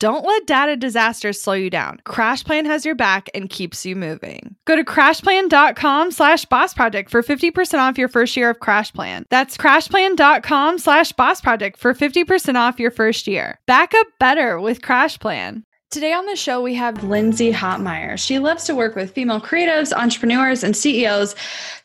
Don't let data disasters slow you down. CrashPlan has your back and keeps you moving. Go to crashplan.com/bossproject for 50% off your first year of CrashPlan. That's crashplan.com/bossproject for 50% off your first year. Back up better with CrashPlan. Today on the show, we have Lindsay Hotmire. She loves to work with female creatives, entrepreneurs, and CEOs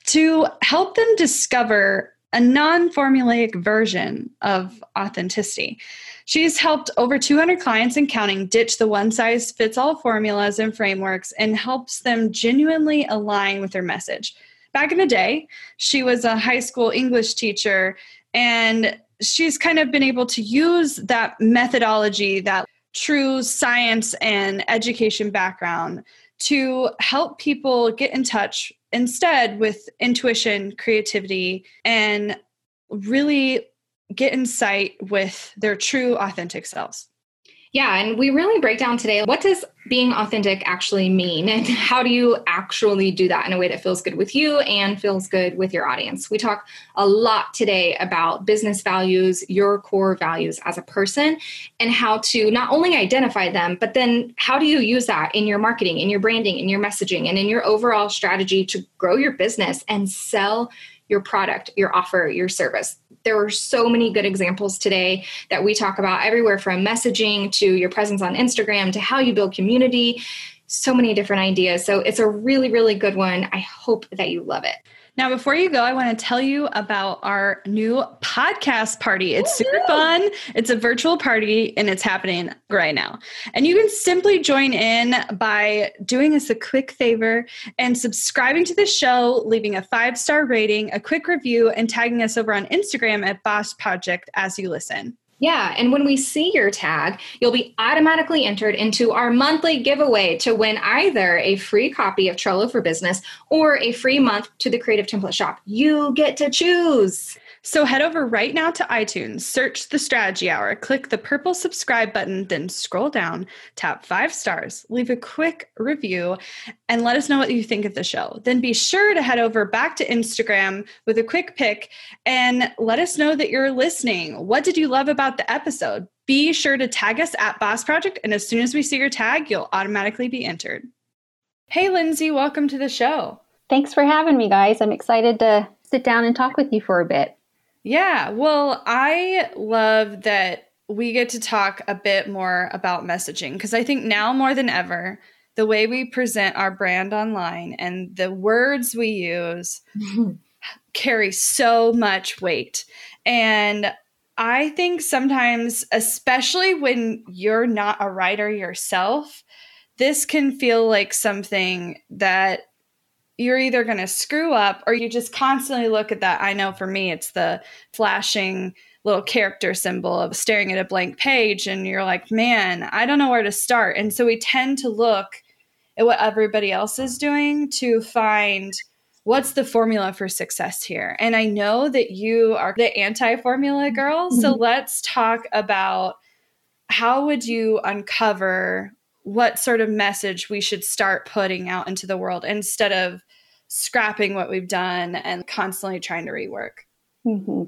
to help them discover a non-formulaic version of authenticity. She's helped over 200 clients and counting ditch the one-size-fits-all formulas and frameworks and helps them genuinely align with their message. Back in the day, she was a high school English teacher, and she's kind of been able to use that methodology, that true science and education background, to help people get in touch instead with intuition, creativity, and really get insight with their true authentic selves. Yeah, and we really break down today, what does being authentic actually mean? And how do you actually do that in a way that feels good with you and feels good with your audience? We talk a lot today about business values, your core values as a person, and how to not only identify them, but then how do you use that in your marketing, in your branding, in your messaging, and in your overall strategy to grow your business and sell your product, your offer, your service. There are so many good examples today that we talk about, everywhere from messaging to your presence on Instagram to how you build community, so many different ideas. So it's a really, really good one. I hope that you love it. Now, before you go, I want to tell you about our new podcast party. It's super fun. It's a virtual party, and it's happening right now. And you can simply join in by doing us a quick favor and subscribing to the show, leaving a 5-star rating, a quick review, and tagging us over on Instagram at Boss Project as you listen. Yeah, and when we see your tag, you'll be automatically entered into our monthly giveaway to win either a free copy of Trello for Business or a free month to the Creative Template Shop. You get to choose. So head over right now to iTunes, search The Strategy Hour, click the purple subscribe button, then scroll down, tap 5 stars, leave a quick review, and let us know what you think of the show. Then be sure to head over back to Instagram with a quick pic and let us know that you're listening. What did you love about the episode? Be sure to tag us at Boss Project, and as soon as we see your tag, you'll automatically be entered. Hey, Lindsay, welcome to the show. Thanks for having me, guys. I'm excited to sit down and talk with you for a bit. Yeah, well, I love that we get to talk a bit more about messaging, because I think now more than ever, the way we present our brand online and the words we use carry so much weight. And I think sometimes, especially when you're not a writer yourself, this can feel like something that you're either going to screw up or you just constantly look at that. I know for me, it's the flashing little character symbol of staring at a blank page. And you're like, man, I don't know where to start. And so we tend to look at what everybody else is doing to find what's the formula for success here. And I know that you are the anti-formula girl. So let's talk about how would you uncover what sort of message we should start putting out into the world instead of scrapping what we've done and constantly trying to rework. Mm-hmm.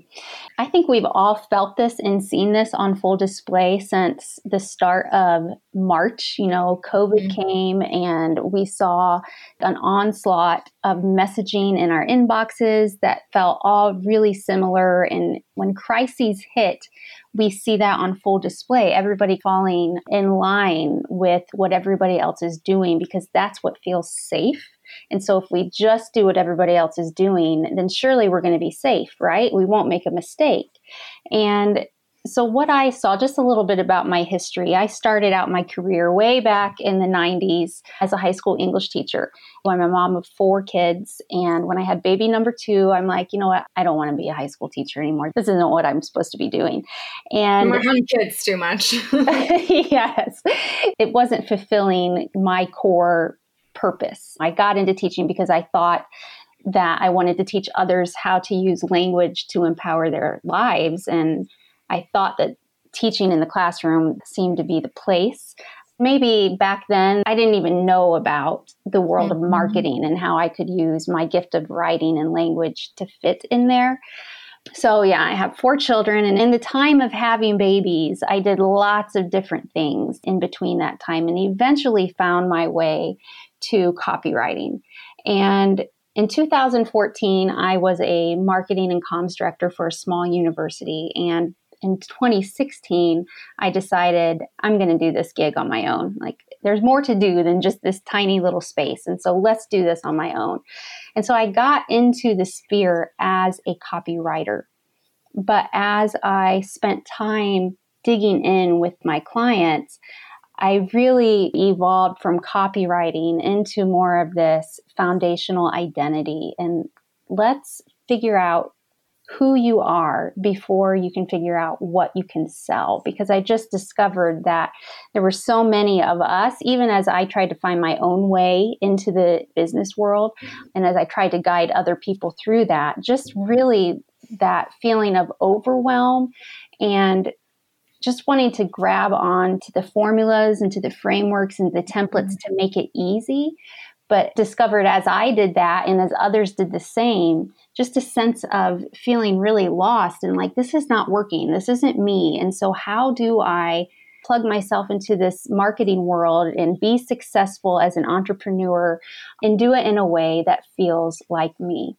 I think we've all felt this and seen this on full display since the start of March. You know, COVID came and we saw an onslaught of messaging in our inboxes that felt all really similar. And when crises hit, we see that on full display, everybody falling in line with what everybody else is doing because that's what feels safe. And so if we just do what everybody else is doing, then surely we're going to be safe, right? We won't make a mistake. And so what I saw, just a little bit about my history, I started out my career way back in the 90s as a high school English teacher. Well, I'm a mom of 4 kids. And when I had baby number 2, I'm like, you know what? I don't want to be a high school teacher anymore. This isn't what I'm supposed to be doing. And my kids too much. Yes. It wasn't fulfilling my core purpose. I got into teaching because I thought that I wanted to teach others how to use language to empower their lives. And I thought that teaching in the classroom seemed to be the place. Maybe back then, I didn't even know about the world of marketing and how I could use my gift of writing and language to fit in there. So yeah, I have 4 children. And in the time of having babies, I did lots of different things in between that time and eventually found my way to copywriting. And in 2014, I was a marketing and comms director for a small university. And in 2016, I decided I'm going to do this gig on my own. Like, there's more to do than just this tiny little space. And so let's do this on my own. And so I got into the sphere as a copywriter. But as I spent time digging in with my clients, I really evolved from copywriting into more of this foundational identity. And let's figure out who you are before you can figure out what you can sell. Because I just discovered that there were so many of us, even as I tried to find my own way into the business world, and as I tried to guide other people through that, just really that feeling of overwhelm and just wanting to grab on to the formulas and to the frameworks and the templates to make it easy. But discovered as I did that and as others did the same, just a sense of feeling really lost and like, this is not working. This isn't me. And so how do I plug myself into this marketing world and be successful as an entrepreneur and do it in a way that feels like me?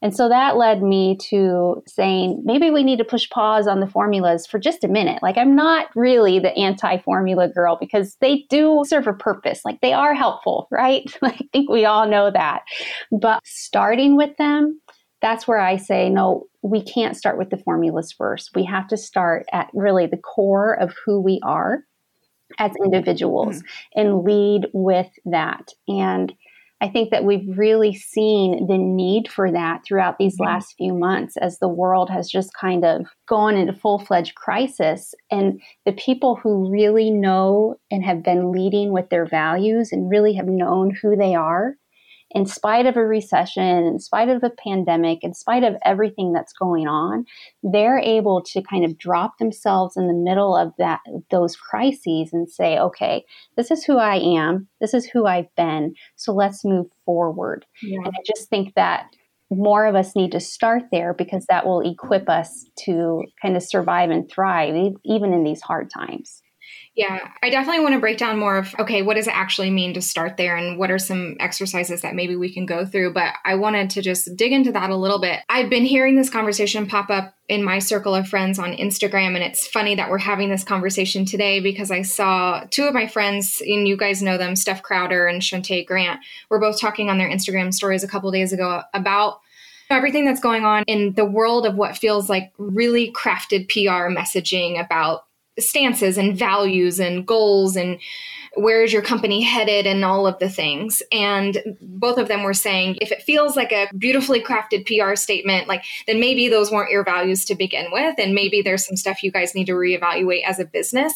And so that led me to saying, maybe we need to push pause on the formulas for just a minute. Like, I'm not really the anti-formula girl because they do serve a purpose. Like, they are helpful, right? I think we all know that. But starting with them, that's where I say, no, we can't start with the formulas first. We have to start at really the core of who we are as individuals and lead with that. And I think that we've really seen the need for that throughout these last few months as the world has just kind of gone into full-fledged crisis. And the people who really know and have been leading with their values and really have known who they are, in spite of a recession, in spite of a pandemic, in spite of everything that's going on, they're able to kind of drop themselves in the middle of that those crises and say, okay, this is who I am. This is who I've been. So let's move forward. Yeah. And I just think that more of us need to start there because that will equip us to kind of survive and thrive even in these hard times. Yeah, I definitely want to break down more of, okay, what does it actually mean to start there and what are some exercises that maybe we can go through? But I wanted to just dig into that a little bit. I've been hearing this conversation pop up in my circle of friends on Instagram. And it's funny that we're having this conversation today because I saw 2 of my friends, and you guys know them, Steph Crowder and Shante Grant, were both talking on their Instagram stories a couple of days ago about everything that's going on in the world of what feels like really crafted PR messaging about stances and values and goals and where is your company headed and all of the things. And both of them were saying, if it feels like a beautifully crafted PR statement, like, then maybe those weren't your values to begin with. And maybe there's some stuff you guys need to reevaluate as a business.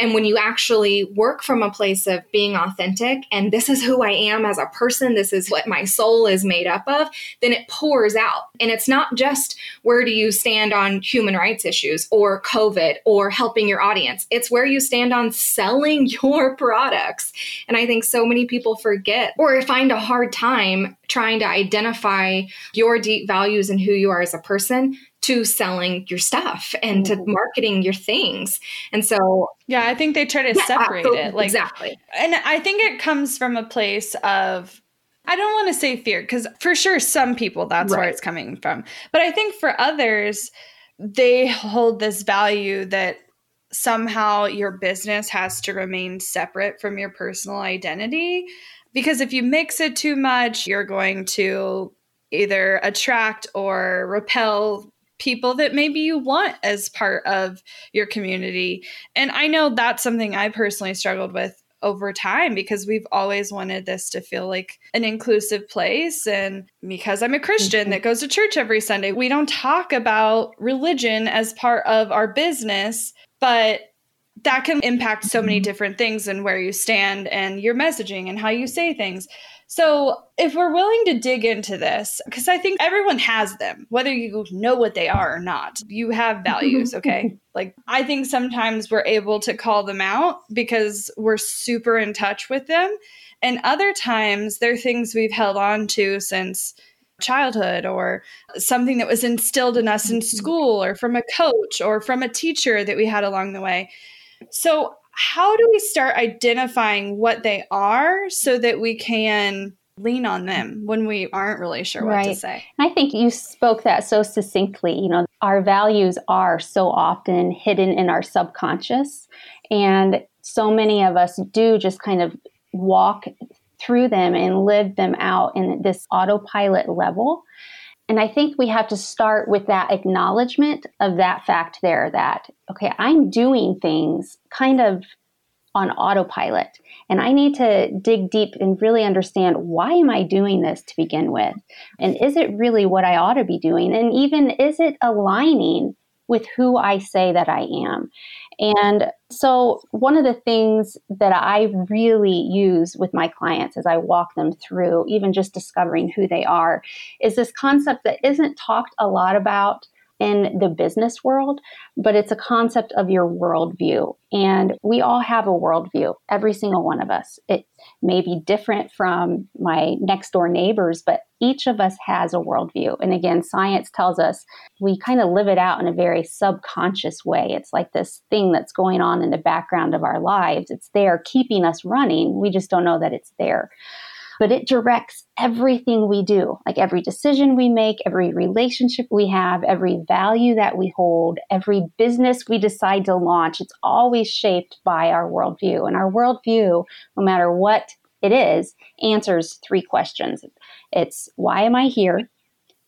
And when you actually work from a place of being authentic, and this is who I am as a person, this is what my soul is made up of, then it pours out. And it's not just where do you stand on human rights issues or COVID or helping your audience. It's where you stand on selling your products. And I think so many people forget or find a hard time trying to identify your deep values and who you are as a person to selling your stuff and to marketing your things. And so, yeah, I think they try to separate it. Like, exactly. And I think it comes from a place of, I don't want to say fear, because for sure, some people, that's where it's coming from. But I think for others, they hold this value that somehow your business has to remain separate from your personal identity, because if you mix it too much, you're going to either attract or repel people that maybe you want as part of your community. And I know that's something I personally struggled with over time, because we've always wanted this to feel like an inclusive place. And because I'm a Christian that goes to church every Sunday, we don't talk about religion as part of our business, but that can impact so many different things and where you stand and your messaging and how you say things. So if we're willing to dig into this, because I think everyone has them, whether you know what they are or not, you have values, okay? Like, I think sometimes we're able to call them out because we're super in touch with them. And other times they're things we've held on to since childhood, or something that was instilled in us in school or from a coach or from a teacher that we had along the way. So how do we start identifying what they are so that we can lean on them when we aren't really sure what to say? I think you spoke that so succinctly. You know, our values are so often hidden in our subconscious. And so many of us do just kind of walk through them and live them out in this autopilot level. And I think we have to start with that acknowledgement of that fact there that, okay, I'm doing things kind of on autopilot, and I need to dig deep and really understand, why am I doing this to begin with? And is it really what I ought to be doing? And even, is it aligning with who I say that I am? And so one of the things that I really use with my clients as I walk them through, even just discovering who they are, is this concept that isn't talked a lot about in the business world, but it's a concept of your worldview. And we all have a worldview, every single one of us. It may be different from my next door neighbors, but each of us has a worldview. And again, science tells us we kind of live it out in a very subconscious way. It's like this thing that's going on in the background of our lives. It's there keeping us running. We just don't know that it's there. But it directs everything we do, like every decision we make, every relationship we have, every value that we hold, every business we decide to launch. It's always shaped by our worldview. And our worldview, no matter what it is, answers three questions. It's, why am I here?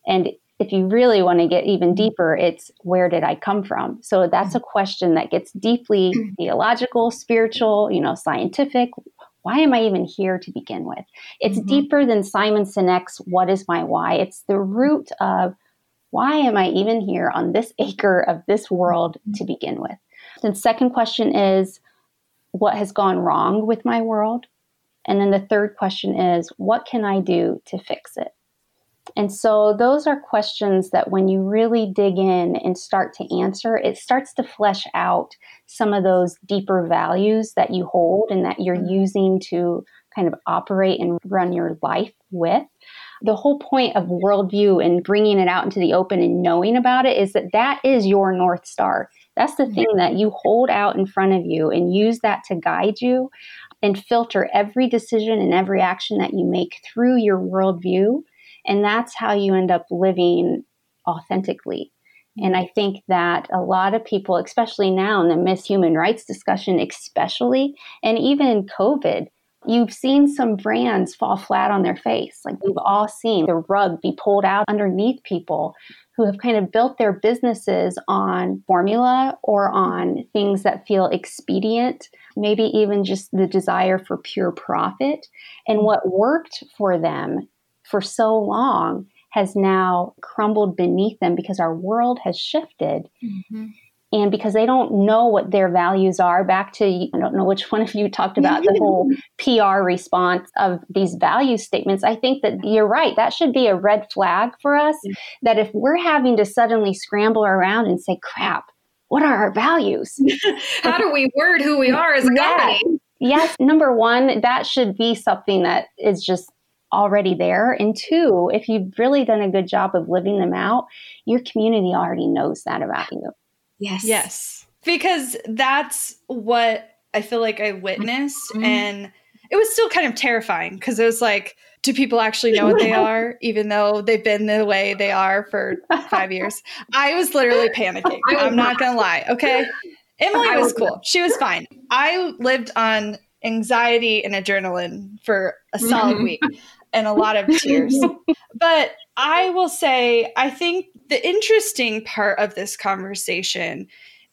And if you really want to get even deeper, it's, where did I come from? So that's a question that gets deeply theological, spiritual, scientific. Why am I even here to begin with? It's deeper than Simon Sinek's "What is my why?" It's the root of, why am I even here on this acre of this world to begin with? Then second question is, what has gone wrong with my world? And then the third question is, what can I do to fix it? And so those are questions that when you really dig in and start to answer, it starts to flesh out some of those deeper values that you hold and that you're using to kind of operate and run your life with. The whole point of worldview and bringing it out into the open and knowing about it is that is your North Star. That's the thing that you hold out in front of you and use that to guide you and filter every decision and every action that you make through your worldview. And that's how you end up living authentically. And I think that a lot of people, especially now in the Miss Human Rights discussion, especially, and even in COVID, you've seen some brands fall flat on their face. Like, we've all seen the rug be pulled out underneath people who have kind of built their businesses on formula or on things that feel expedient, maybe even just the desire for pure profit. And what worked for them for so long has now crumbled beneath them because our world has shifted. And because they don't know what their values are, back to, I don't know which one of you talked about the whole PR response of these value statements. I think that you're right. That should be a red flag for us, that if we're having to suddenly scramble around and say, crap, what are our values? How do we word who we are as a company? Yes. Number one, that should be something that is just already there. And two, if you've really done a good job of living them out, your community already knows that about you. Yes. Yes. Because that's what I feel like I witnessed. Mm-hmm. And it was still kind of terrifying because it was like, do people actually know what they are, even though they've been the way they are for 5 years? I was literally panicking. I'm not going to lie. Okay. Emily was cool. She was fine. I lived on anxiety and adrenaline for a solid week and a lot of tears. But I will say, I think the interesting part of this conversation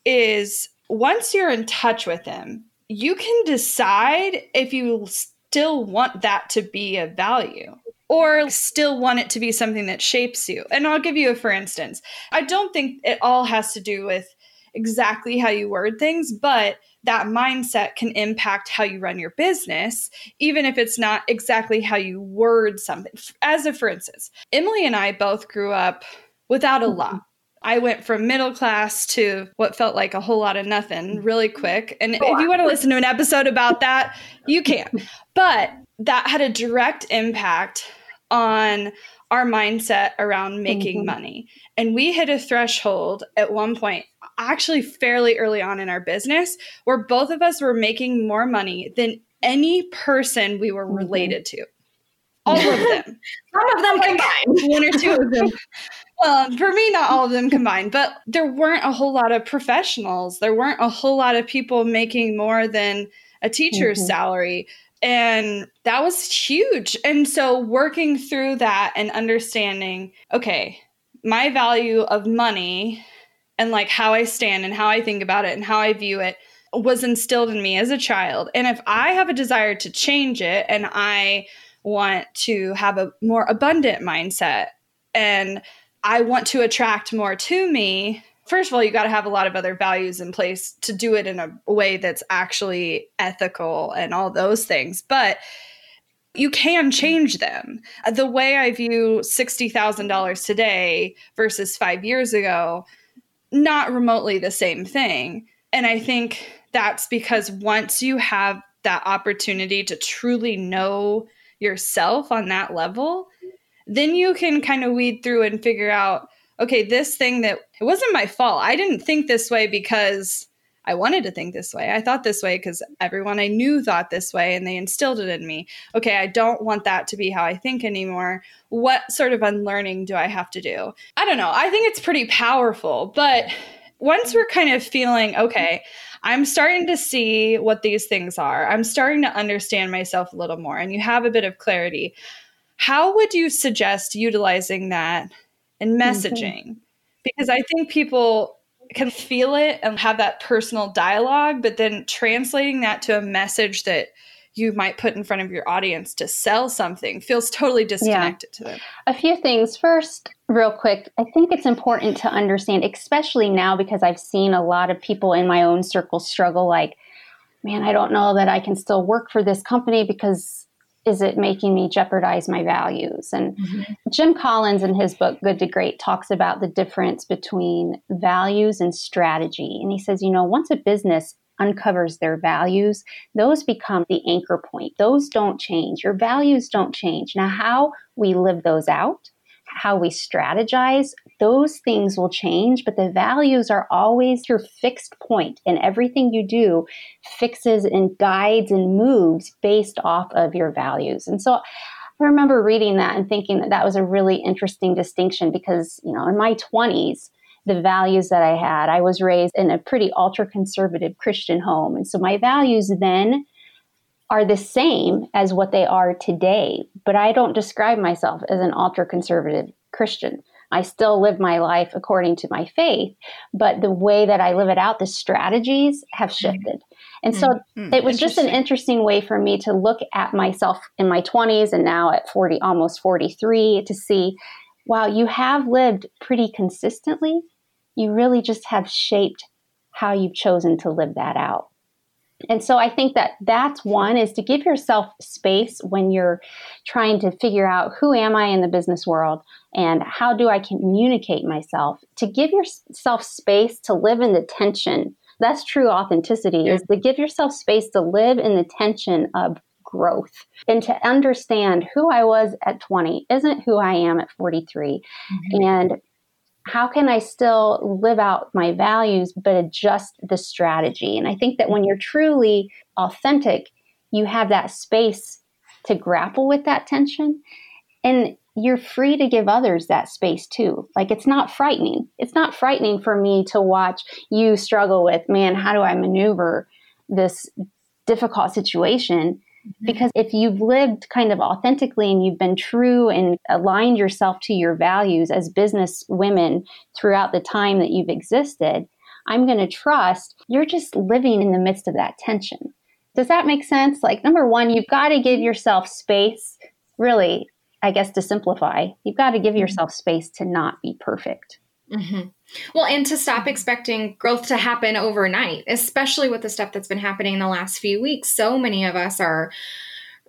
is once you're in touch with them, you can decide if you still want that to be a value or still want it to be something that shapes you. And I'll give you a for instance. I don't think it all has to do with exactly how you word things, but that mindset can impact how you run your business, even if it's not exactly how you word something. As a for instance, Emily and I both grew up without a lot. I went from middle class to what felt like a whole lot of nothing really quick. And if you want to listen to an episode about that, you can. But that had a direct impact on our mindset around making money. And we hit a threshold at one point, actually fairly early on in our business, where both of us were making more money than any person we were related to. All of them. Some of them combined. One or two of them. Well, for me, not all of them combined, but there weren't a whole lot of professionals. There weren't a whole lot of people making more than a teacher's salary. And that was huge. And so working through that and understanding, okay, my value of money and like how I stand and how I think about it and how I view it was instilled in me as a child. And if I have a desire to change it and I want to have a more abundant mindset and I want to attract more to me, first of all, you got to have a lot of other values in place to do it in a way that's actually ethical and all those things. But you can change them. The way I view $60,000 today versus 5 years ago, not remotely the same thing. And I think that's because once you have that opportunity to truly know yourself on that level, then you can kind of weed through and figure out, okay, this thing that it wasn't my fault. I didn't think this way because I wanted to think this way. I thought this way because everyone I knew thought this way and they instilled it in me. Okay, I don't want that to be how I think anymore. What sort of unlearning do I have to do? I don't know. I think it's pretty powerful. But once we're kind of feeling, okay, I'm starting to see what these things are, I'm starting to understand myself a little more, and you have a bit of clarity, how would you suggest utilizing that in messaging? Because I think people can feel it and have that personal dialogue, but then translating that to a message that you might put in front of your audience to sell something feels totally disconnected to them. A few things. First, real quick, I think it's important to understand, especially now, because I've seen a lot of people in my own circle struggle like, man, I don't know that I can still work for this company because is it making me jeopardize my values? And Jim Collins in his book, Good to Great, talks about the difference between values and strategy. And he says, you know, once a business uncovers their values, those become the anchor point. Those don't change. Your values don't change. Now, how we live those out, how we strategize, those things will change, but the values are always your fixed point, and everything you do fixes and guides and moves based off of your values. And so I remember reading that and thinking that that was a really interesting distinction because, you know, in my 20s, the values that I had, I was raised in a pretty ultra-conservative Christian home. And so my values then are the same as what they are today, but I don't describe myself as an ultra-conservative Christian. I still live my life according to my faith, but the way that I live it out, the strategies have shifted. And so it was just an interesting way for me to look at myself in my 20s and now at 40, almost 43, to see, wow, you have lived pretty consistently. You really just have shaped how you've chosen to live that out. And so I think that that's one, is to give yourself space when you're trying to figure out, who am I in the business world and how do I communicate myself? To give yourself space to live in the tension. That's true authenticity, is to give yourself space to live in the tension of growth and to understand who I was at 20 isn't who I am at 43. Mm-hmm. And how can I still live out my values, but adjust the strategy? And I think that when you're truly authentic, you have that space to grapple with that tension. And you're free to give others that space too. Like, it's not frightening. It's not frightening for me to watch you struggle with, man, how do I maneuver this difficult situation? Because if you've lived kind of authentically and you've been true and aligned yourself to your values as business women throughout the time that you've existed, I'm going to trust you're just living in the midst of that tension. Does that make sense? Like, number one, you've got to give yourself space, really, I guess, to simplify, you've got to give yourself space to not be perfect. Mm-hmm. Well, and to stop expecting growth to happen overnight, especially with the stuff that's been happening in the last few weeks. So many of us are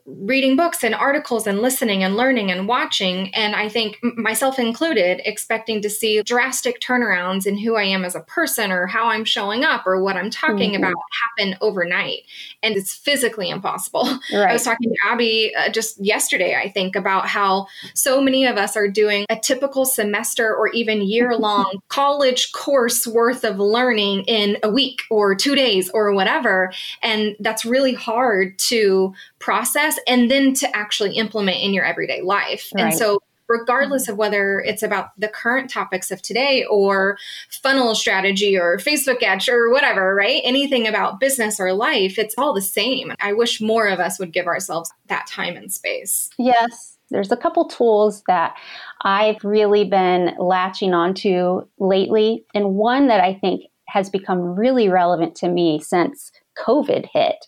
reading books and articles and listening and learning and watching. And I think, myself included, expecting to see drastic turnarounds in who I am as a person or how I'm showing up or what I'm talking about happen overnight. And it's physically impossible. Right. I was talking to Abby just yesterday, I think, about how so many of us are doing a typical semester or even year-long college course worth of learning in a week or 2 days or whatever. And that's really hard to process and then to actually implement in your everyday life. Right. And so regardless of whether it's about the current topics of today or funnel strategy or Facebook ads or whatever, right? Anything about business or life, it's all the same. I wish more of us would give ourselves that time and space. Yes. There's a couple tools that I've really been latching onto lately. And one that I think has become really relevant to me since COVID hit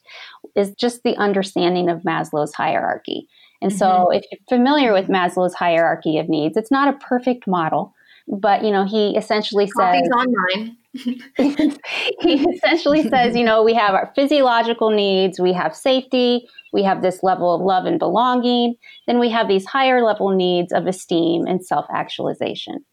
is just the understanding of Maslow's hierarchy. And so if you're familiar with Maslow's hierarchy of needs, it's not a perfect model, but, you know, he essentially says, you know, we have our physiological needs, we have safety, we have this level of love and belonging, then we have these higher level needs of esteem and self-actualization.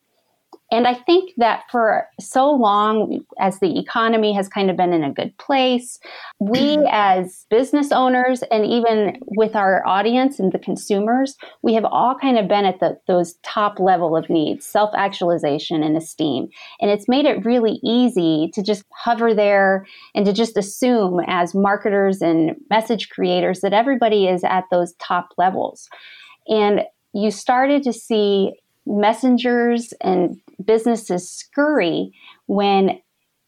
And I think that for so long, as the economy has kind of been in a good place, we as business owners and even with our audience and the consumers, we have all kind of been at those top level of needs, self-actualization and esteem. And it's made it really easy to just hover there and to just assume as marketers and message creators that everybody is at those top levels. And you started to see messengers and businesses scurry when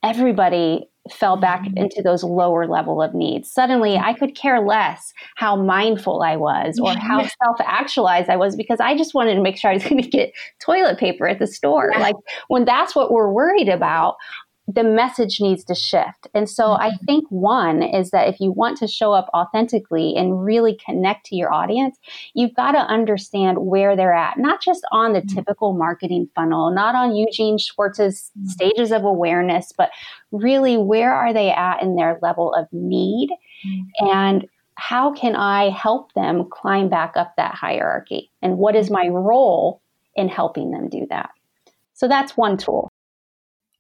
everybody fell back into those lower level of needs. Suddenly, I could care less how mindful I was or how self-actualized I was, because I just wanted to make sure I was going to get toilet paper at the store. Yeah. Like, when that's what we're worried about, the message needs to shift. And so I think one is that if you want to show up authentically and really connect to your audience, you've got to understand where they're at, not just on the typical marketing funnel, not on Eugene Schwartz's stages of awareness, but really, where are they at in their level of need? And how can I help them climb back up that hierarchy? And what is my role in helping them do that? So that's one tool.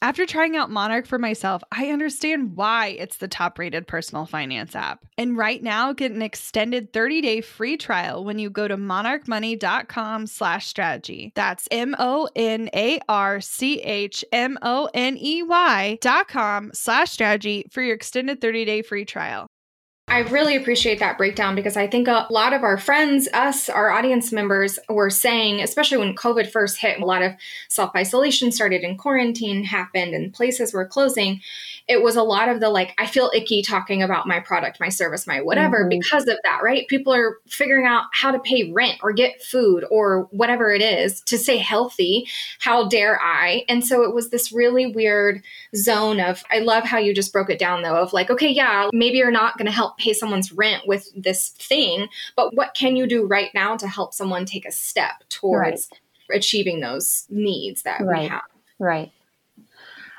After trying out Monarch for myself, I understand why it's the top-rated personal finance app. And right now, get an extended 30-day free trial when you go to monarchmoney.com/strategy. That's monarchmoney.com/strategy for your extended 30-day free trial. I really appreciate that breakdown because I think a lot of our friends, us, our audience members were saying, especially when COVID first hit, a lot of self-isolation started and quarantine happened and places were closing. It was a lot of the like, I feel icky talking about my product, my service, my whatever, because of that, right? People are figuring out how to pay rent or get food or whatever it is to stay healthy. How dare I? And so it was this really weird zone of, I love how you just broke it down though, of like, okay, yeah, maybe you're not going to help pay someone's rent with this thing, but what can you do right now to help someone take a step towards achieving those needs that we have? Right.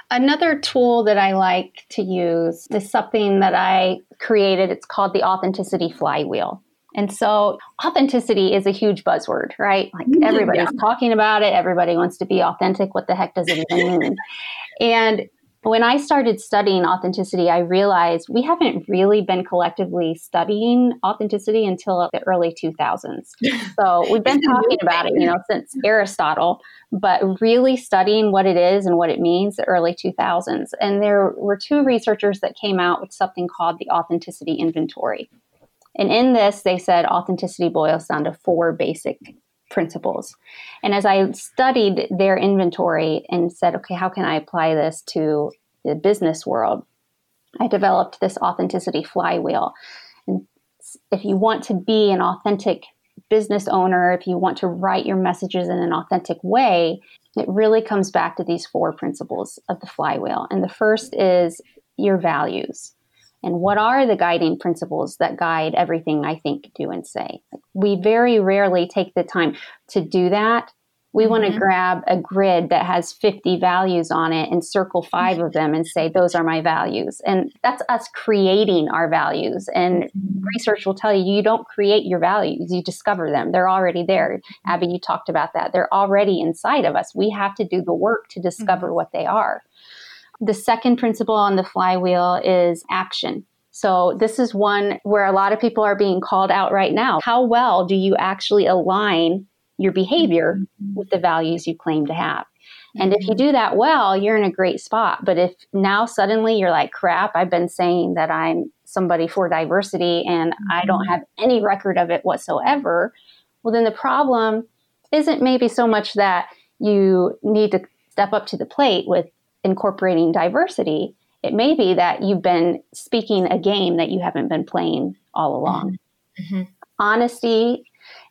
Another tool that I like to use is something that I created. It's called the authenticity flywheel. And so authenticity is a huge buzzword, right? Like everybody's talking about it. Everybody wants to be authentic. What the heck does it even mean? And when I started studying authenticity, I realized we haven't really been collectively studying authenticity until the early 2000s. So we've been talking about it, you know, since Aristotle, but really studying what it is and what it means, the early 2000s. And there were two researchers that came out with something called the authenticity inventory. And in this, they said authenticity boils down to four basic principles. And as I studied their inventory and said, okay, how can I apply this to the business world? I developed this authenticity flywheel. And if you want to be an authentic business owner, if you want to write your messages in an authentic way, it really comes back to these four principles of the flywheel. And the first is your values. And what are the guiding principles that guide everything I think, do, and say? We very rarely take the time to do that. We want to grab a grid that has 50 values on it and circle 5 of them and say, those are my values. And that's us creating our values. And research will tell you, you don't create your values. You discover them. They're already there. Abby, you talked about that. They're already inside of us. We have to do the work to discover what they are. The second principle on the flywheel is action. So this is one where a lot of people are being called out right now. How well do you actually align your behavior with the values you claim to have? And if you do that well, you're in a great spot. But if now suddenly you're like, crap, I've been saying that I'm somebody for diversity and I don't have any record of it whatsoever, well, then the problem isn't maybe so much that you need to step up to the plate with incorporating diversity. It may be that you've been speaking a game that you haven't been playing all along. Mm-hmm. Honesty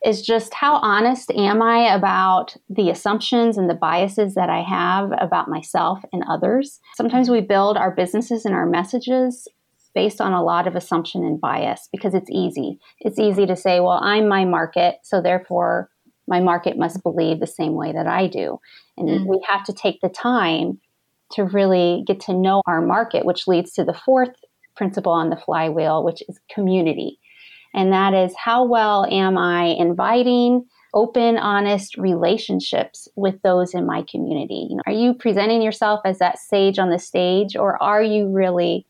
is just, how honest am I about the assumptions and the biases that I have about myself and others? Sometimes we build our businesses and our messages based on a lot of assumption and bias because it's easy. It's easy to say, well, I'm my market, so therefore my market must believe the same way that I do. And we have to take the time to really get to know our market, which leads to the fourth principle on the flywheel, which is community. And that is, how well am I inviting open, honest relationships with those in my community? You know, are you presenting yourself as that sage on the stage, or are you really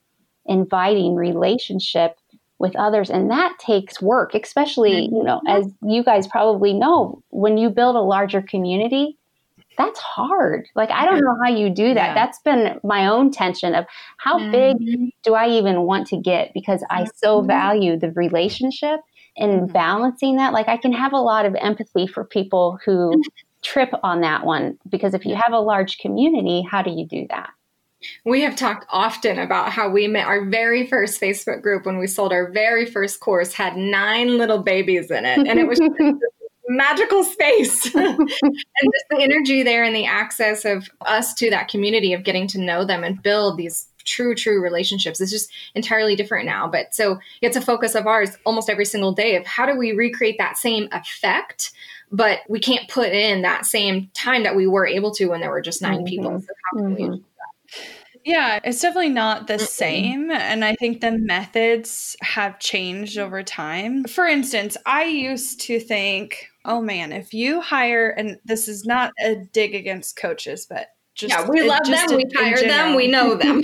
inviting relationship with others? And that takes work, especially, you know, as you guys probably know, when you build a larger community, that's hard. Like, I don't know how you do that. Yeah. That's been my own tension of how big do I even want to get, because I so value the relationship and balancing that. Like, I can have a lot of empathy for people who trip on that one, because if you have a large community, how do you do that? We have talked often about how we met. Our very first Facebook group, when we sold our very first course, had 9 little babies in it. And it was magical space. And just the energy there and the access of us to that community, of getting to know them and build these true relationships. It's just entirely different now. But so it's a focus of ours almost every single day of, how do we recreate that same effect, but we can't put in that same time that we were able to when there were just 9 people. So how can we do that? Yeah, it's definitely not the same. And I think the methods have changed over time. For instance, I used to think, oh man, if you hire, and this is not a dig against coaches, but just, yeah, we love them, we hire them, we know them.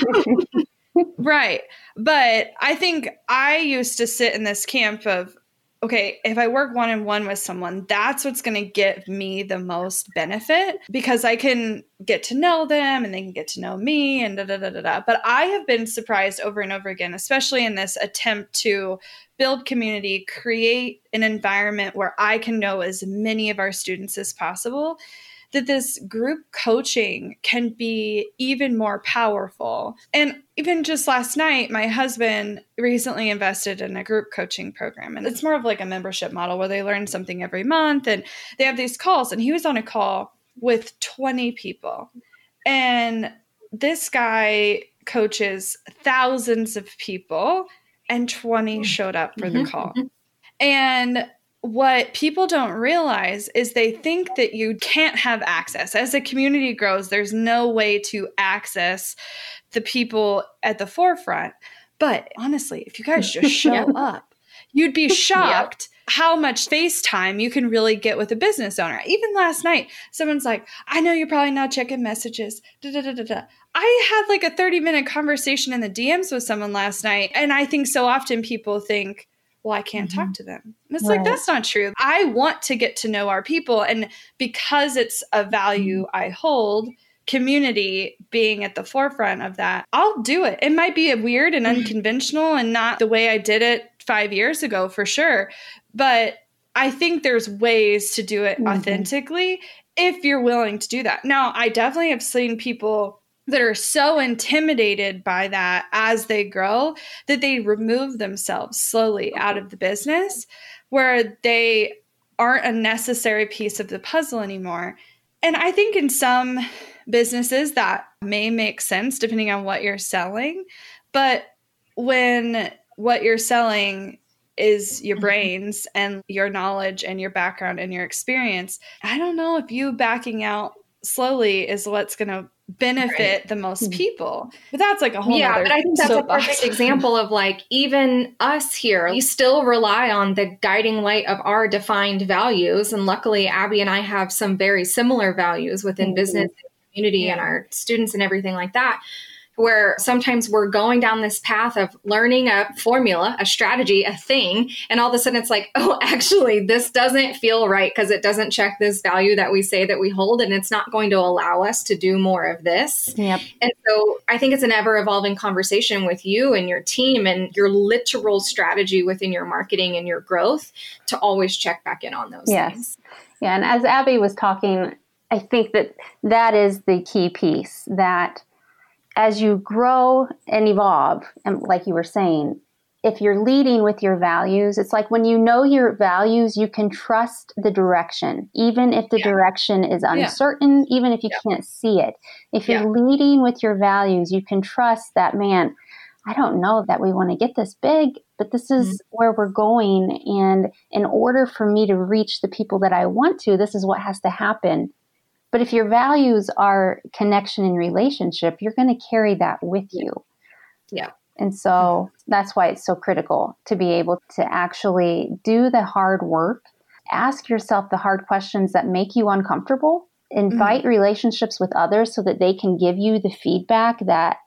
Right. But I think I used to sit in this camp of, okay, if I work one-on-one with someone, that's what's going to give me the most benefit, because I can get to know them and they can get to know me and da-da-da-da-da. But I have been surprised over and over again, especially in this attempt to build community, create an environment where I can know as many of our students as possible, that this group coaching can be even more powerful. And even just last night, my husband recently invested in a group coaching program. And it's more of like a membership model where they learn something every month and they have these calls. And he was on a call with 20 people. And this guy coaches thousands of people, and 20 showed up for the call. And what people don't realize is they think that you can't have access. As the community grows, there's no way to access the people at the forefront. But honestly, if you guys just show up, you'd be shocked how much face time you can really get with a business owner. Even last night, someone's like, I know you're probably not checking messages. I had like a 30-minute conversation in the DMs with someone last night. And I think so often people think, well, I can't talk to them. And it's like, that's not true. I want to get to know our people. And because it's a value I hold, community being at the forefront of that, I'll do it. It might be weird and unconventional and not the way I did it 5 years ago, for sure. But I think there's ways to do it authentically if you're willing to do that. Now, I definitely have seen people that are so intimidated by that as they grow that they remove themselves slowly out of the business, where they aren't a necessary piece of the puzzle anymore. And I think in some businesses that may make sense depending on what you're selling. But when what you're selling is your brains and your knowledge and your background and your experience, I don't know if you backing out slowly is what's going to benefit the most people. But that's like a whole other. But I think that's a perfect example of, like, even us here, we still rely on the guiding light of our defined values. And luckily, Abby and I have some very similar values within business and community and our students and everything like that. where sometimes we're going down this path of learning a formula, a strategy, a thing, and all of a sudden it's like, oh, actually, this doesn't feel right because it doesn't check this value that we say that we hold, and it's not going to allow us to do more of this. Yep. And so I think it's an ever-evolving conversation with you and your team and your literal strategy within your marketing and your growth to always check back in on those things. Yeah, and as Abby was talking, I think that is the key piece, that as you grow and evolve, and like you were saying, if you're leading with your values, it's like when you know your values, you can trust the direction, even if the direction is uncertain, even if you can't see it. If you're leading with your values, you can trust that, man, I don't know that we want to get this big, but this is where we're going. And in order for me to reach the people that I want to, this is what has to happen. But if your values are connection and relationship, you're going to carry that with you. Yeah. And so that's why it's so critical to be able to actually do the hard work, ask yourself the hard questions that make you uncomfortable, invite relationships with others so that they can give you the feedback that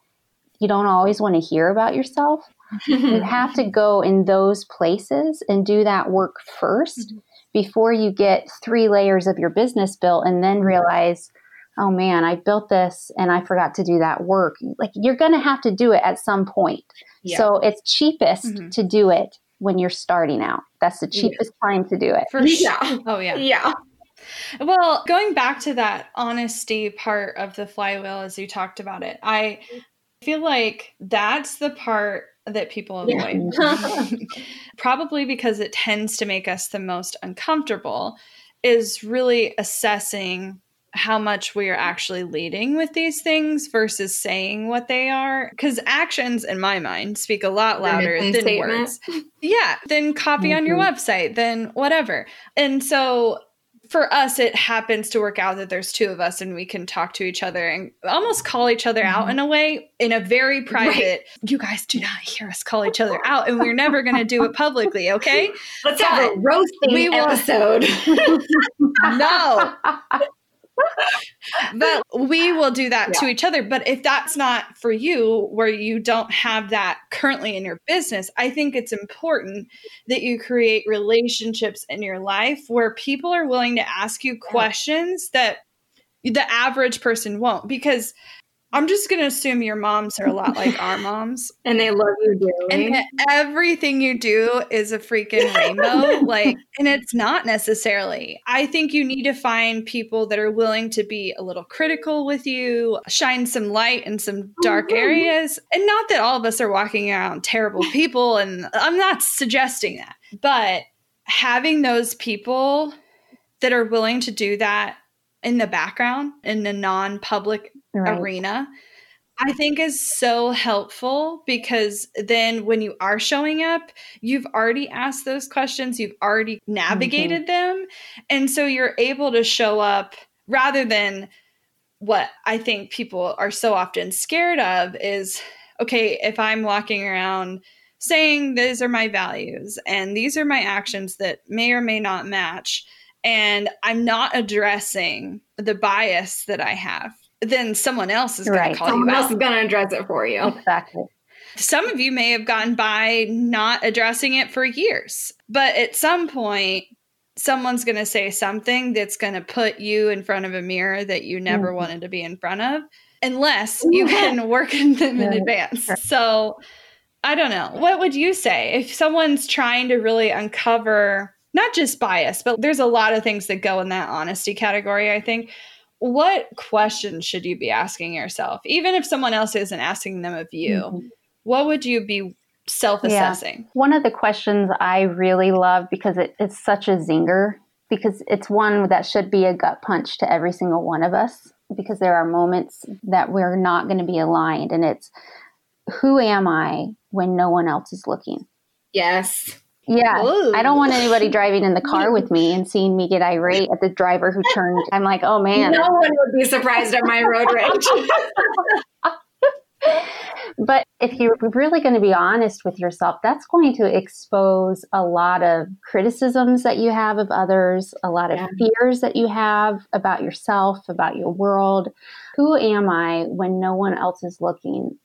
you don't always want to hear about yourself. You have to go in those places and do that work first before you get 3 layers of your business built and then realize, oh man, I built this and I forgot to do that work. Like, you're going to have to do it at some point. Yeah. So it's cheapest to do it when you're starting out. That's the cheapest time to do it. For sure. Oh yeah. Yeah. Well, going back to that honesty part of the flywheel, as you talked about it, I feel like that's the part that people avoid, probably because it tends to make us the most uncomfortable, is really assessing how much we are actually leading with these things versus saying what they are. Because actions, in my mind, speak a lot louder than words. Yeah. Then copy on your website, then whatever. And so for us, it happens to work out that there's 2 of us and we can talk to each other and almost call each other out in a way, in a very private, you guys do not hear us call each other out, and we're never going to do it publicly. Okay. Let's have a roasting episode. No. But we will do that to each other. But if that's not for you, where you don't have that currently in your business, I think it's important that you create relationships in your life where people are willing to ask you questions that the average person won't, because I'm just going to assume your moms are a lot like our moms. And they love you doing. And everything you do is a freaking rainbow. And it's not necessarily. I think you need to find people that are willing to be a little critical with you, shine some light in some dark areas. And not that all of us are walking around terrible people. And I'm not suggesting that. But having those people that are willing to do that in the background, in the non-public arena, I think is so helpful, because then when you are showing up, you've already asked those questions, you've already navigated them. And so you're able to show up rather than what I think people are so often scared of is, okay, if I'm walking around saying these are my values and these are my actions that may or may not match, and I'm not addressing the bias that I have, then someone else is going to call you out. Someone else is going to address it for you. Exactly. Some of you may have gotten by not addressing it for years, but at some point, someone's going to say something that's going to put you in front of a mirror that you never wanted to be in front of, unless you can work in them in advance. So I don't know. What would you say if someone's trying to really uncover not just bias, but there's a lot of things that go in that honesty category, I think. What questions should you be asking yourself? Even if someone else isn't asking them of you, what would you be self-assessing? Yeah. One of the questions I really love, because it's such a zinger, because it's one that should be a gut punch to every single one of us, because there are moments that we're not going to be aligned. And it's, who am I when no one else is looking? Yes. Yeah. Ooh. I don't want anybody driving in the car with me and seeing me get irate at the driver who turned. I'm like, oh man. No one would be surprised at my road rage. But if you're really going to be honest with yourself, that's going to expose a lot of criticisms that you have of others, a lot of fears that you have about yourself, about your world. Who am I when no one else is looking?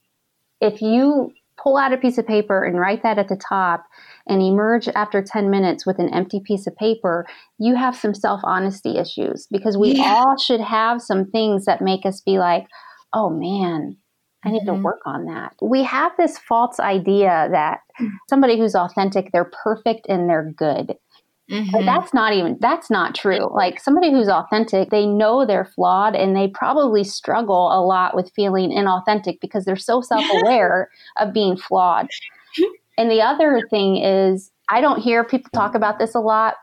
If you pull out a piece of paper and write that at the top and emerge after 10 minutes with an empty piece of paper, you have some self-honesty issues, because we all should have some things that make us be like, oh man, I need to work on that. We have this false idea that somebody who's authentic, they're perfect and they're good. But that's not true. Like, somebody who's authentic, they know they're flawed and they probably struggle a lot with feeling inauthentic because they're so self-aware of being flawed. And the other thing is, I don't hear people talk about this a lot,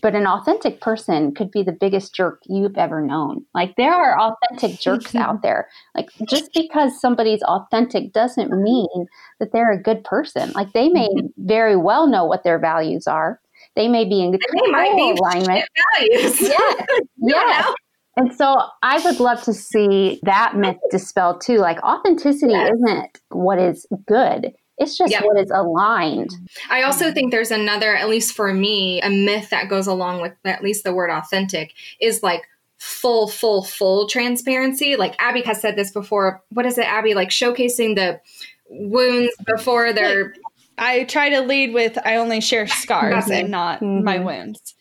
but an authentic person could be the biggest jerk you've ever known. Like, there are authentic jerks out there. Like, just because somebody's authentic doesn't mean that they're a good person. Like, they may very well know what their values are. They may be in good alignment. Values. Yeah. Yeah. And so I would love to see that myth dispelled too. Like, authenticity isn't what is good. It's just what is aligned. I also think there's another, at least for me, a myth that goes along with at least the word authentic is like full transparency. Like, Abby has said this before. What is it, Abby? Like, showcasing the wounds before they're... I try to lead with, I only share scars and not my wounds.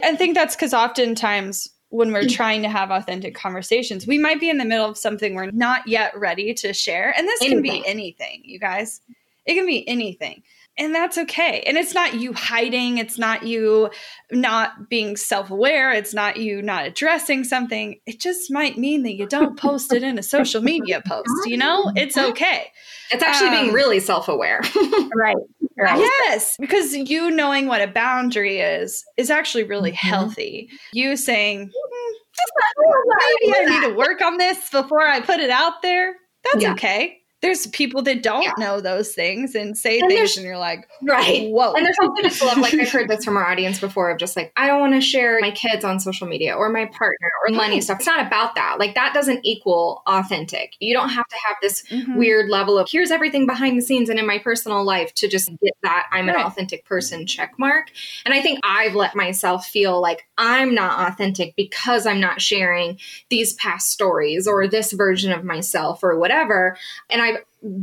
I think that's because oftentimes when we're trying to have authentic conversations, we might be in the middle of something we're not yet ready to share. And this can be anything, you guys. It can be anything. And that's okay. And it's not you hiding. It's not you not being self-aware. It's not you not addressing something. It just might mean that you don't post it in a social media post, you know? It's okay. It's actually being really self-aware. Right. Yes, because you knowing what a boundary is actually really healthy. You saying, maybe I need to work on this before I put it out there. That's okay. There's people that don't know those things and say things and you're like, whoa. And there's also people of, like, I've heard this from our audience before of just like, I don't want to share my kids on social media or my partner or money stuff. It's not about that. Like, that doesn't equal authentic. You don't have to have this weird level of here's everything behind the scenes and in my personal life to just get that I'm an authentic person check mark. And I think I've let myself feel like I'm not authentic because I'm not sharing these past stories or this version of myself or whatever. And I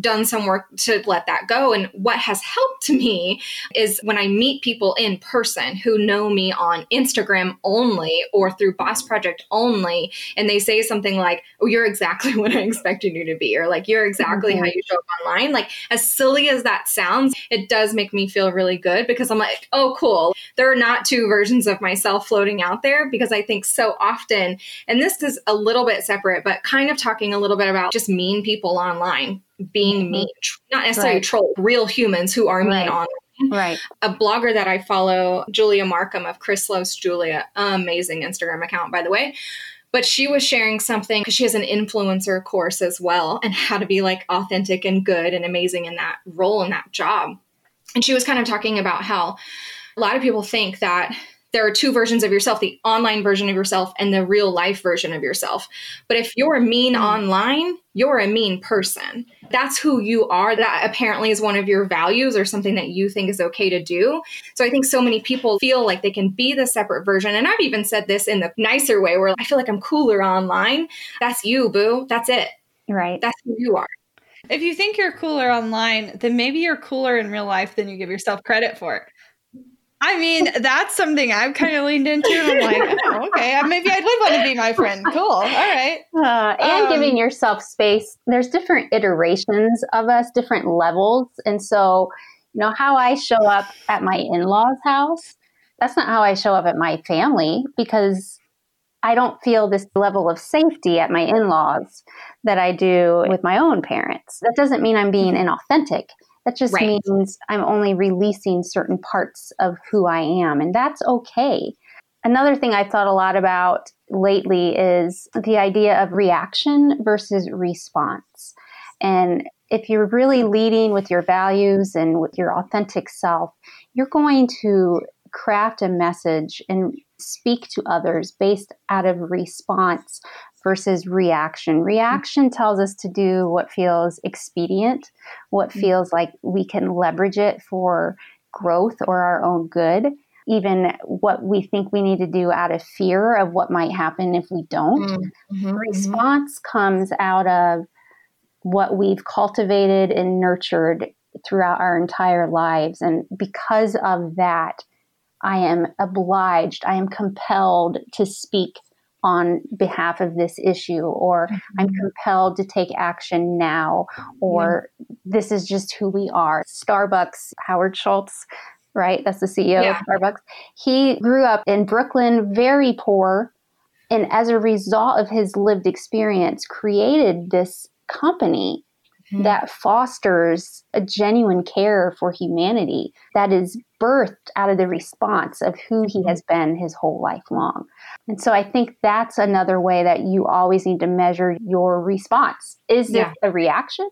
done some work to let that go. And what has helped me is when I meet people in person who know me on Instagram only or through Boss Project only, and they say something like, oh, you're exactly what I expected you to be, or like, you're exactly how you show up online. Like, as silly as that sounds, it does make me feel really good because I'm like, oh, cool. There are not two versions of myself floating out there, because I think so often, and this is a little bit separate, but kind of talking a little bit about just mean people online. Being mean, not necessarily troll, real humans who are mean online. Right. A blogger that I follow, Julia Markham of Chris Loves Julia, amazing Instagram account, by the way. But she was sharing something because she has an influencer course as well, and how to be like authentic and good and amazing in that role and that job. And she was kind of talking about how a lot of people think that there are two versions of yourself, the online version of yourself and the real life version of yourself. But if you're mean online, you're a mean person. That's who you are. That apparently is one of your values or something that you think is okay to do. So I think so many people feel like they can be the separate version. And I've even said this in the nicer way where I feel like I'm cooler online. That's you, boo. That's it. Right. That's who you are. If you think you're cooler online, then maybe you're cooler in real life than you give yourself credit for. I mean, that's something I've kind of leaned into. I'm like, oh, okay, maybe I would want to be my friend. Cool. All right. And giving yourself space. There's different iterations of us, different levels. And so, you know, how I show up at my in-laws' house, that's not how I show up at my family, because I don't feel this level of safety at my in-laws that I do with my own parents. That doesn't mean I'm being inauthentic. That just means I'm only releasing certain parts of who I am, and that's okay. Another thing I've thought a lot about lately is the idea of reaction versus response. And if you're really leading with your values and with your authentic self, you're going to craft a message and speak to others based out of response versus reaction. Reaction tells us to do what feels expedient, what feels like we can leverage it for growth or our own good, even what we think we need to do out of fear of what might happen if we don't. Mm-hmm. Response comes out of what we've cultivated and nurtured throughout our entire lives. And because of that, I am obliged, I am compelled to speak on behalf of this issue, or I'm compelled to take action now, or this is just who we are. Starbucks, Howard Schultz, right? That's the CEO of Starbucks. He grew up in Brooklyn, very poor, and as a result of his lived experience, created this company that fosters a genuine care for humanity that is birthed out of the response of who he has been his whole life long. And so I think that's another way that you always need to measure your response. Is this a reaction,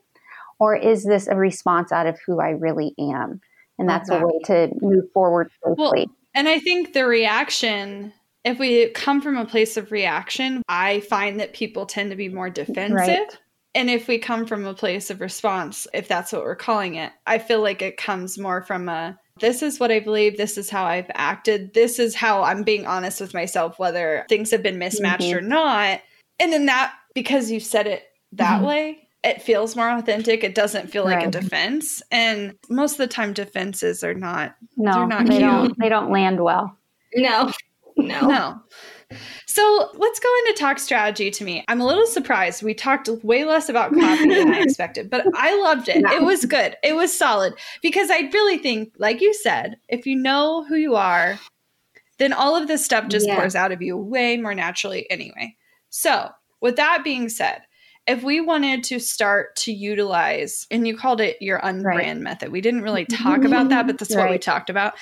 or is this a response out of who I really am? And that's a way to move forward safely. Well, and I think the reaction, if we come from a place of reaction, I find that people tend to be more defensive. Right. And if we come from a place of response, if that's what we're calling it, I feel like it comes more from a, this is what I believe, this is how I've acted, this is how I'm being honest with myself, whether things have been mismatched or not. And then that, because you said it that way, it feels more authentic. It doesn't feel like a defense. And most of the time, defenses are not, they're not cute. They don't land well. No. So let's go into talk strategy to me. I'm a little surprised. We talked way less about coffee than I expected, but I loved it. No. It was good. It was solid, because I really think, like you said, if you know who you are, then all of this stuff just pours out of you way more naturally anyway. So with that being said, if we wanted to start to utilize, and you called it your unbrand method, we didn't really talk about that, but that's what we talked about.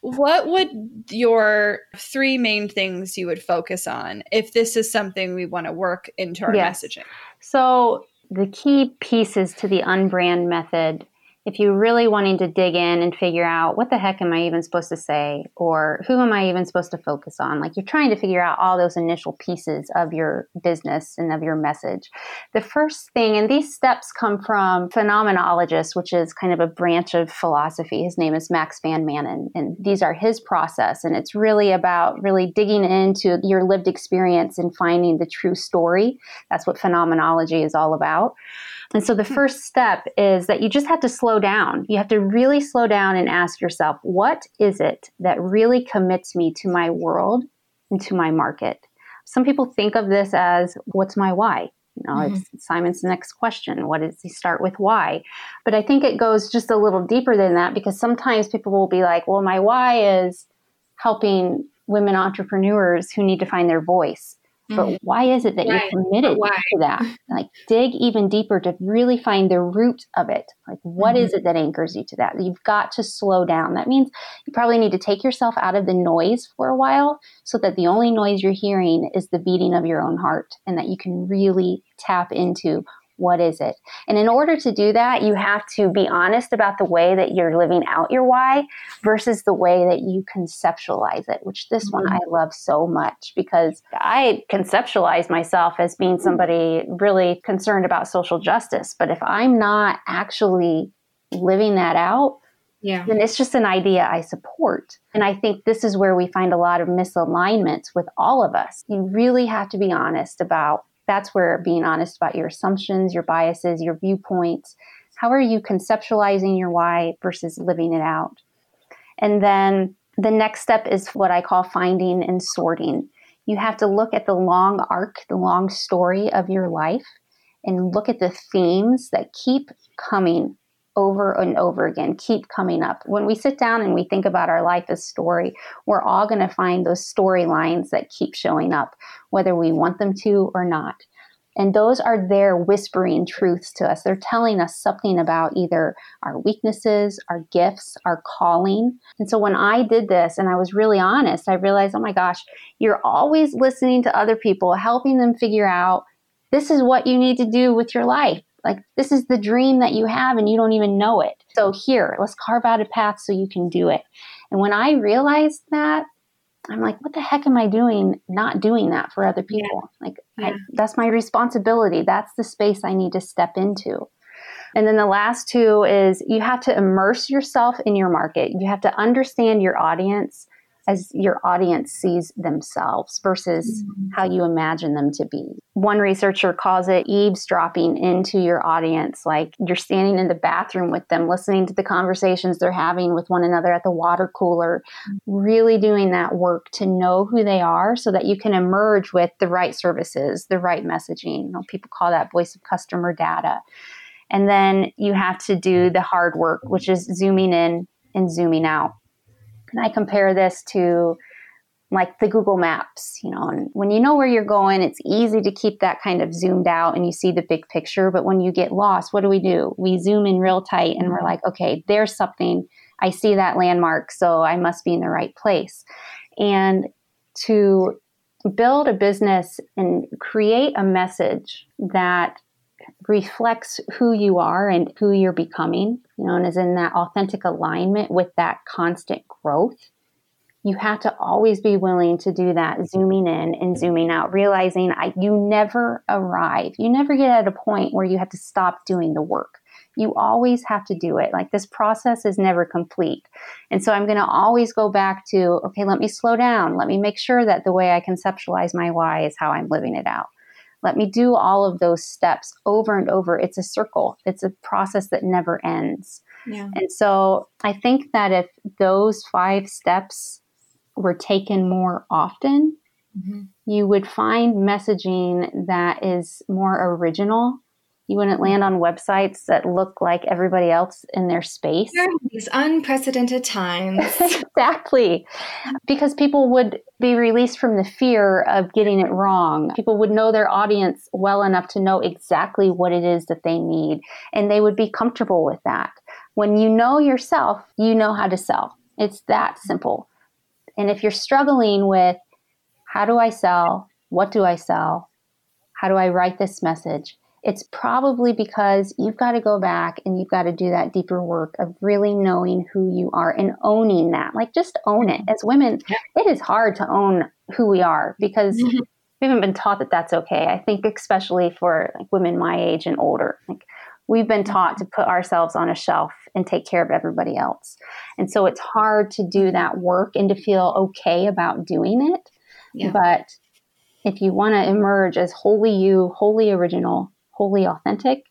What would your three main things you would focus on if this is something we want to work into our messaging? So the key pieces to the unbrand method, if you're really wanting to dig in and figure out what the heck am I even supposed to say, or who am I even supposed to focus on? Like, you're trying to figure out all those initial pieces of your business and of your message. The first thing, and these steps come from phenomenologists, which is kind of a branch of philosophy. His name is Max Van Manen, and these are his process. And it's really about really digging into your lived experience and finding the true story. That's what phenomenology is all about. And so the first step is that you just have to slow down. You have to really slow down and ask yourself, what is it that really commits me to my world and to my market? Some people think of this as, what's my why? You know, it's Simon's next question. What does he start with? Why? But I think it goes just a little deeper than that, because sometimes people will be like, well, my why is helping women entrepreneurs who need to find their voice. But why is it that you're committed to that? Like, dig even deeper to really find the root of it. Like, what is it that anchors you to that? You've got to slow down. That means you probably need to take yourself out of the noise for a while, so that the only noise you're hearing is the beating of your own heart, and that you can really tap into what is it. And in order to do that, you have to be honest about the way that you're living out your why versus the way that you conceptualize it, which this one I love so much, because I conceptualize myself as being somebody really concerned about social justice. But if I'm not actually living that out, then it's just an idea I support. And I think this is where we find a lot of misalignments with all of us. You really have to be honest about that's where being honest about your assumptions, your biases, your viewpoints. How are you conceptualizing your why versus living it out? And then the next step is what I call finding and sorting. You have to look at the long arc, the long story of your life, and look at the themes that keep coming over and over again, keep coming up. When we sit down and we think about our life as story, we're all going to find those storylines that keep showing up, whether we want them to or not. And those are their whispering truths to us. They're telling us something about either our weaknesses, our gifts, our calling. And so when I did this and I was really honest, I realized, oh my gosh, you're always listening to other people, helping them figure out, this is what you need to do with your life. Like, this is the dream that you have and you don't even know it. So here, let's carve out a path so you can do it. And when I realized that, I'm like, what the heck am I doing not doing that for other people? Yeah. Like, yeah. That's my responsibility. That's the space I need to step into. And then the last two is you have to immerse yourself in your market. You have to understand your audience as your audience sees themselves versus how you imagine them to be. One researcher calls it eavesdropping into your audience. Like you're standing in the bathroom with them, listening to the conversations they're having with one another at the water cooler, really doing that work to know who they are so that you can emerge with the right services, the right messaging. You know, people call that voice of customer data. And then you have to do the hard work, which is zooming in and zooming out. And I compare this to like the Google Maps, you know, and when you know where you're going, it's easy to keep that kind of zoomed out and you see the big picture. But when you get lost, what do? We zoom in real tight and we're like, okay, there's something. I see that landmark, so I must be in the right place. And to build a business and create a message that reflects who you are and who you're becoming, you know, and is in that authentic alignment with that constant growth, you have to always be willing to do that zooming in and zooming out, realizing you never arrive. You never get at a point where you have to stop doing the work. You always have to do it. Like this process is never complete. And so I'm going to always go back to, okay, let me slow down. Let me make sure that the way I conceptualize my why is how I'm living it out. Let me do all of those steps over and over. It's a circle. It's a process that never ends. Yeah. And so I think that if those 5 steps were taken more often, you would find messaging that is more original. You wouldn't land on websites that look like everybody else in their space. These unprecedented times. Exactly. Because people would be released from the fear of getting it wrong. People would know their audience well enough to know exactly what it is that they need. And they would be comfortable with that. When you know yourself, you know how to sell. It's that simple. And if you're struggling with how do I sell? What do I sell? How do I write this message? It's probably because you've got to go back and you've got to do that deeper work of really knowing who you are and owning that. Like just own it. As women, it is hard to own who we are because we haven't been taught that that's okay. I think especially for like women my age and older, like we've been taught to put ourselves on a shelf and take care of everybody else. And so it's hard to do that work and to feel okay about doing it. Yeah. But if you want to emerge as wholly you, wholly original, wholly authentic,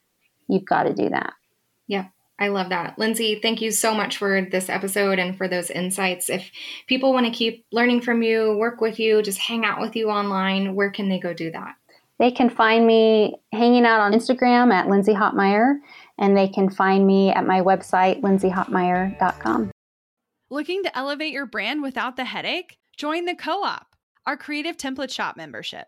you've got to do that. Yeah, I love that. Lindsay, thank you so much for this episode and for those insights. If people want to keep learning from you, work with you, just hang out with you online, where can they go do that? They can find me hanging out on Instagram at Lindsay Hotmire, and they can find me at my website, lindsayhotmire.com. Looking to elevate your brand without the headache? Join the Co-op, our Creative Template Shop membership.